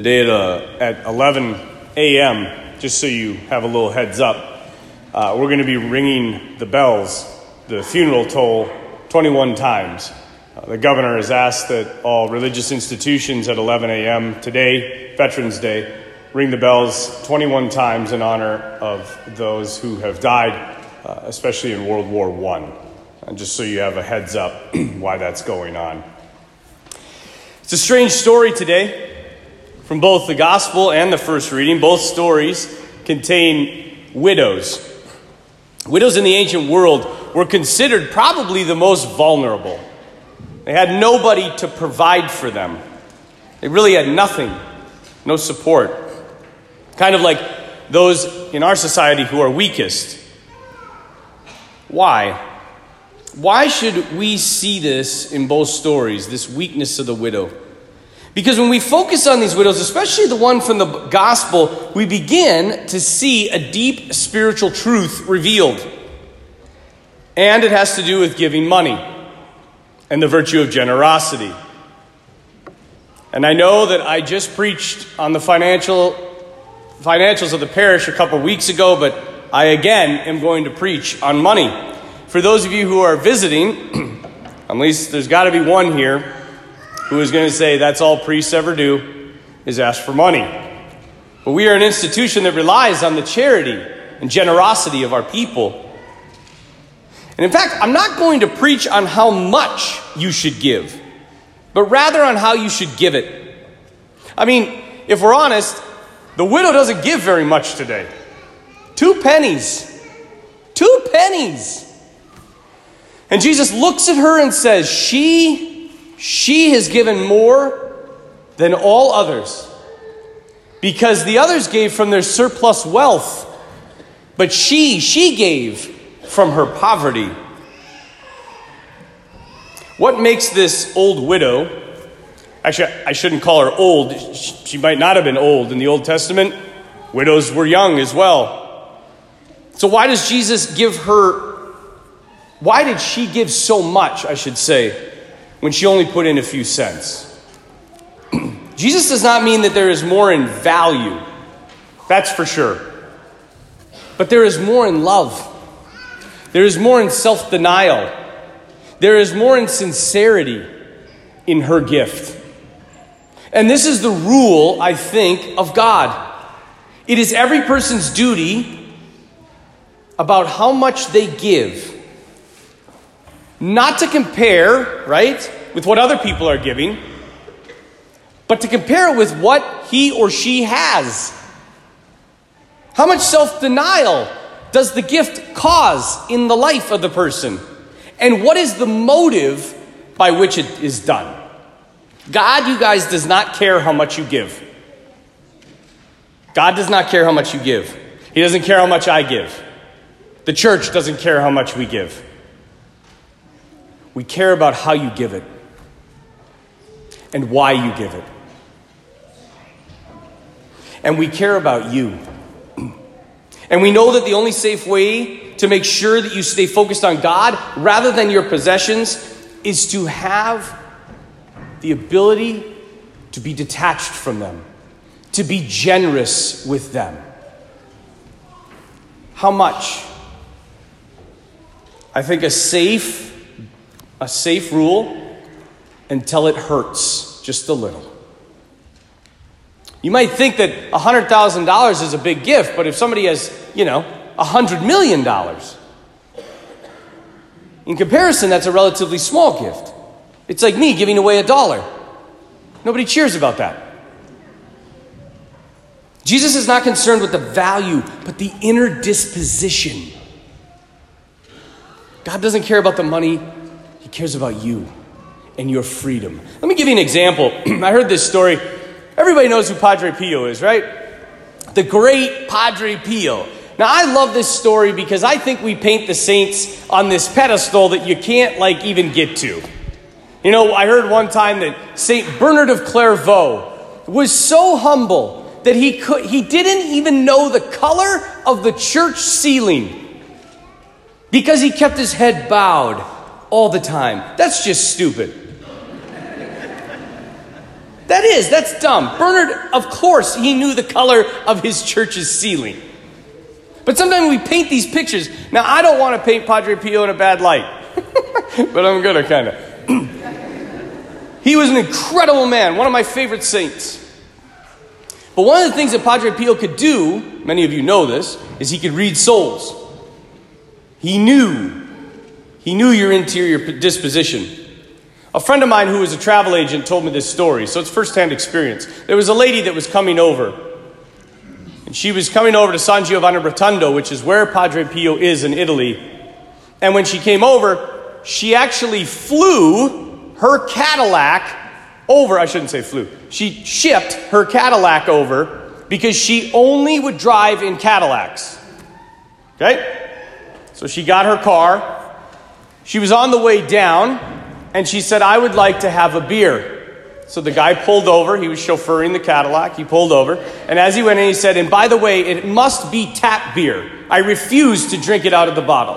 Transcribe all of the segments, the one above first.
Today at 11 a.m., just so you have a little heads up, we're going to be ringing the bells, the funeral toll, 21 times. The governor has asked that all religious institutions at 11 a.m. today, Veterans Day, ring the bells 21 times in honor of those who have died, especially in World War I. And just so you have a heads up why that's going on. It's a strange story today. From both the gospel and the first reading, both stories contain widows. Widows in the ancient world were considered probably the most vulnerable. They had nobody to provide for them. They really had nothing, no support. Kind of like those in our society who are weakest. Why? Why should we see this in both stories, this weakness of the widow? Because when we focus on these widows, especially the one from the gospel, we begin to see a deep spiritual truth revealed. And it has to do with giving money and the virtue of generosity. And I know that I just preached on the financials of the parish a couple weeks ago, but I again am going to preach on money. For those of you who are visiting, at least there's got to be one here, who is going to say that's all priests ever do is ask for money. But we are an institution that relies on the charity and generosity of our people. And in fact, I'm not going to preach on how much you should give, but rather on how you should give it. I mean, if we're honest, the widow doesn't give very much today. 2 pennies. 2 pennies. And Jesus looks at her and says, She has given more than all others, because the others gave from their surplus wealth, but she gave from her poverty. What makes this old widow, actually, I shouldn't call her old. She might not have been old. In the Old Testament, widows were young as well. So why does Jesus give her, why did she give so much, I should say, when she only put in a few cents? Jesus does not mean that there is more in value. That's for sure. But there is more in love. There is more in self-denial. There is more in sincerity in her gift. And this is the rule, I think, of God. It is every person's duty about how much they give. Not to compare, right, with what other people are giving, but to compare with what he or she has. How much self-denial does the gift cause in the life of the person? And what is the motive by which it is done? God, you guys, does not care how much you give. God does not care how much you give. He doesn't care how much I give. The church doesn't care how much we give. We care about how you give it and why you give it. And we care about you. And we know that the only safe way to make sure that you stay focused on God rather than your possessions is to have the ability to be detached from them, to be generous with them. How much? I think a safe rule until it hurts just a little. You might think that $100,000 is a big gift, but if somebody has, $100 million, in comparison, that's a relatively small gift. It's like me giving away $1. Nobody cheers about that. Jesus is not concerned with the value, but the inner disposition. God doesn't care about the money. He cares about you and your freedom. Let me give you an example. I heard this story. Everybody knows who Padre Pio is, right? The great Padre Pio. Now, I love this story because I think we paint the saints on this pedestal that you can't, even get to. I heard one time that St. Bernard of Clairvaux was so humble that he didn't even know the color of the church ceiling because he kept his head bowed all the time. That's just stupid. That is, that's dumb. Bernard, of course, he knew the color of his church's ceiling. But sometimes we paint these pictures. Now, I don't want to paint Padre Pio in a bad light, but I'm going to kind of. He was an incredible man, one of my favorite saints. But one of the things that Padre Pio could do, many of you know this, is he could read souls. He knew your interior disposition. A friend of mine who was a travel agent told me this story, so it's firsthand experience. There was a lady that was coming over, and she was coming over to San Giovanni Rotondo, which is where Padre Pio is in Italy. And when she came over, she actually flew her Cadillac over. I shouldn't say flew. She shipped her Cadillac over because she only would drive in Cadillacs. Okay? So she got her car. She was on the way down. And she said, I would like to have a beer. So the guy pulled over. He was chauffeuring the Cadillac. He pulled over. And as he went in, he said, and by the way, it must be tap beer. I refuse to drink it out of the bottle.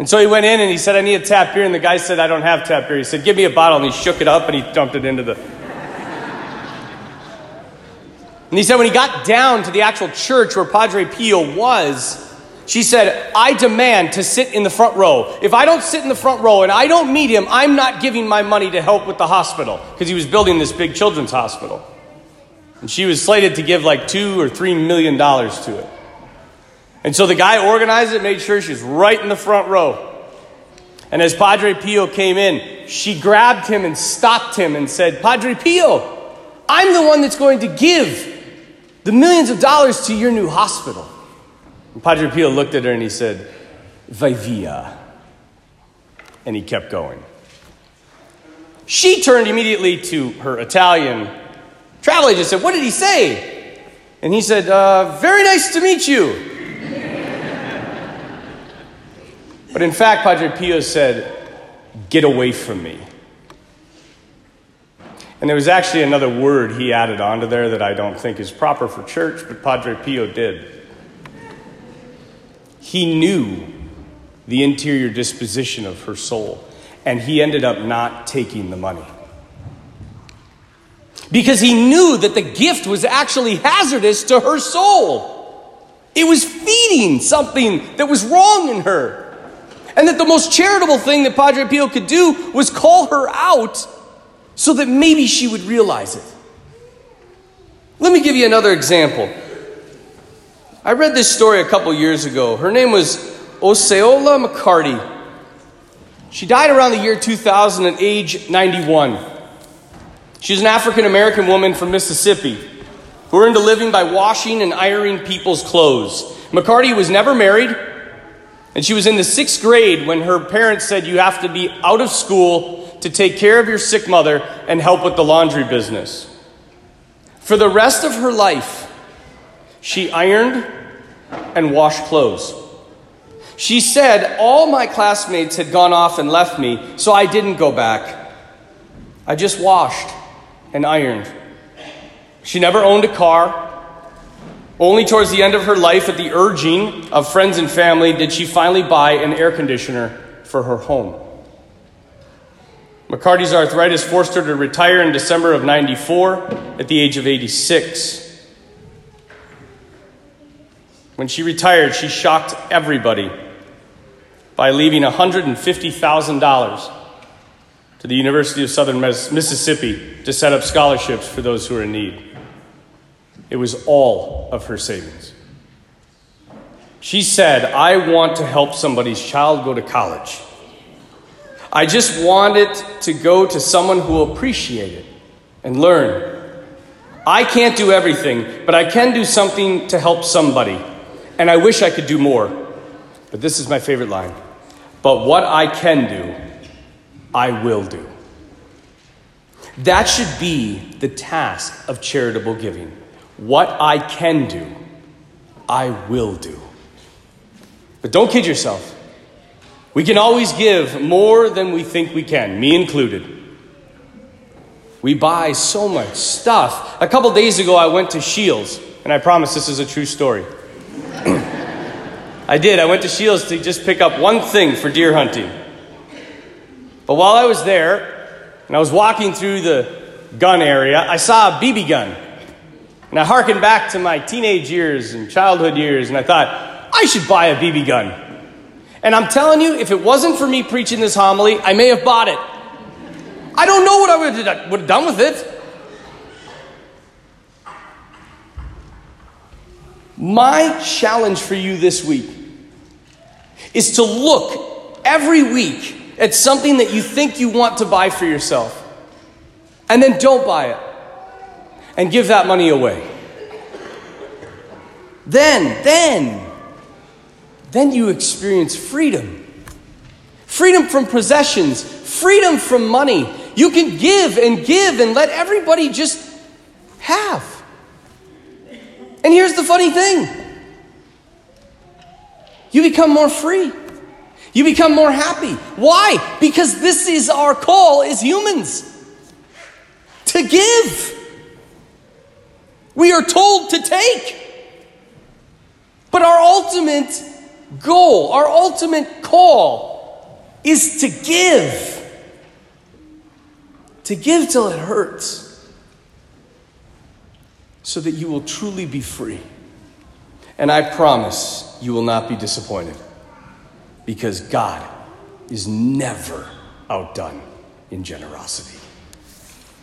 And so he went in and he said, I need a tap beer. And the guy said, I don't have tap beer. He said, give me a bottle. And he shook it up and he dumped it into the... And he said, when he got down to the actual church where Padre Pio was, she said, I demand to sit in the front row. If I don't sit in the front row and I don't meet him, I'm not giving my money to help with the hospital, because he was building this big children's hospital. And she was slated to give like $2 or $3 million to it. And so the guy organized it, made sure she was right in the front row. And as Padre Pio came in, she grabbed him and stopped him and said, Padre Pio, I'm the one that's going to give the millions of dollars to your new hospital. And Padre Pio looked at her and he said, Vai via. And he kept going. She turned immediately to her Italian travel agent and said, what did he say? And he said, very nice to meet you. But in fact, Padre Pio said, get away from me. And there was actually another word he added onto there that I don't think is proper for church, but Padre Pio did. He knew the interior disposition of her soul, and he ended up not taking the money. Because he knew that the gift was actually hazardous to her soul. It was feeding something that was wrong in her. And that the most charitable thing that Padre Pio could do was call her out so that maybe she would realize it. Let me give you another example. I read this story a couple years ago. Her name was Osceola McCarty. She died around the year 2000 at age 91. She was an African-American woman from Mississippi who earned a living by washing and ironing people's clothes. McCarty was never married, and she was in the 6th grade when her parents said, you have to be out of school to take care of your sick mother and help with the laundry business. For the rest of her life, she ironed and washed clothes. She said, all my classmates had gone off and left me, so I didn't go back. I just washed and ironed. She never owned a car. Only towards the end of her life, at the urging of friends and family, did she finally buy an air conditioner for her home. McCarty's arthritis forced her to retire in December of 1994 at the age of 86. When she retired, she shocked everybody by leaving $150,000 to the University of Southern Mississippi to set up scholarships for those who are in need. It was all of her savings. She said, I want to help somebody's child go to college. I just want it to go to someone who will appreciate it and learn. I can't do everything, but I can do something to help somebody. And I wish I could do more, but this is my favorite line. But what I can do, I will do. That should be the task of charitable giving. What I can do, I will do. But don't kid yourself. We can always give more than we think we can, me included. We buy so much stuff. A couple days ago, I went to Shields, and I promise this is a true story. I did. I went to Shields to just pick up one thing for deer hunting. But while I was there, and I was walking through the gun area, I saw a BB gun. And I hearkened back to my teenage years and childhood years, and I thought, I should buy a BB gun. And I'm telling you, if it wasn't for me preaching this homily, I may have bought it. I don't know what I would have done with it. My challenge for you this week is to look every week at something that you think you want to buy for yourself, and then don't buy it, and give that money away. Then you experience freedom. Freedom from possessions. Freedom from money. You can give and let everybody just have. And here's the funny thing. You become more free. You become more happy. Why? Because this is our call as humans. To give. We are told to take. But our ultimate goal, our ultimate call is to give. To give till it hurts. So that you will truly be free. And I promise you will not be disappointed, because God is never outdone in generosity.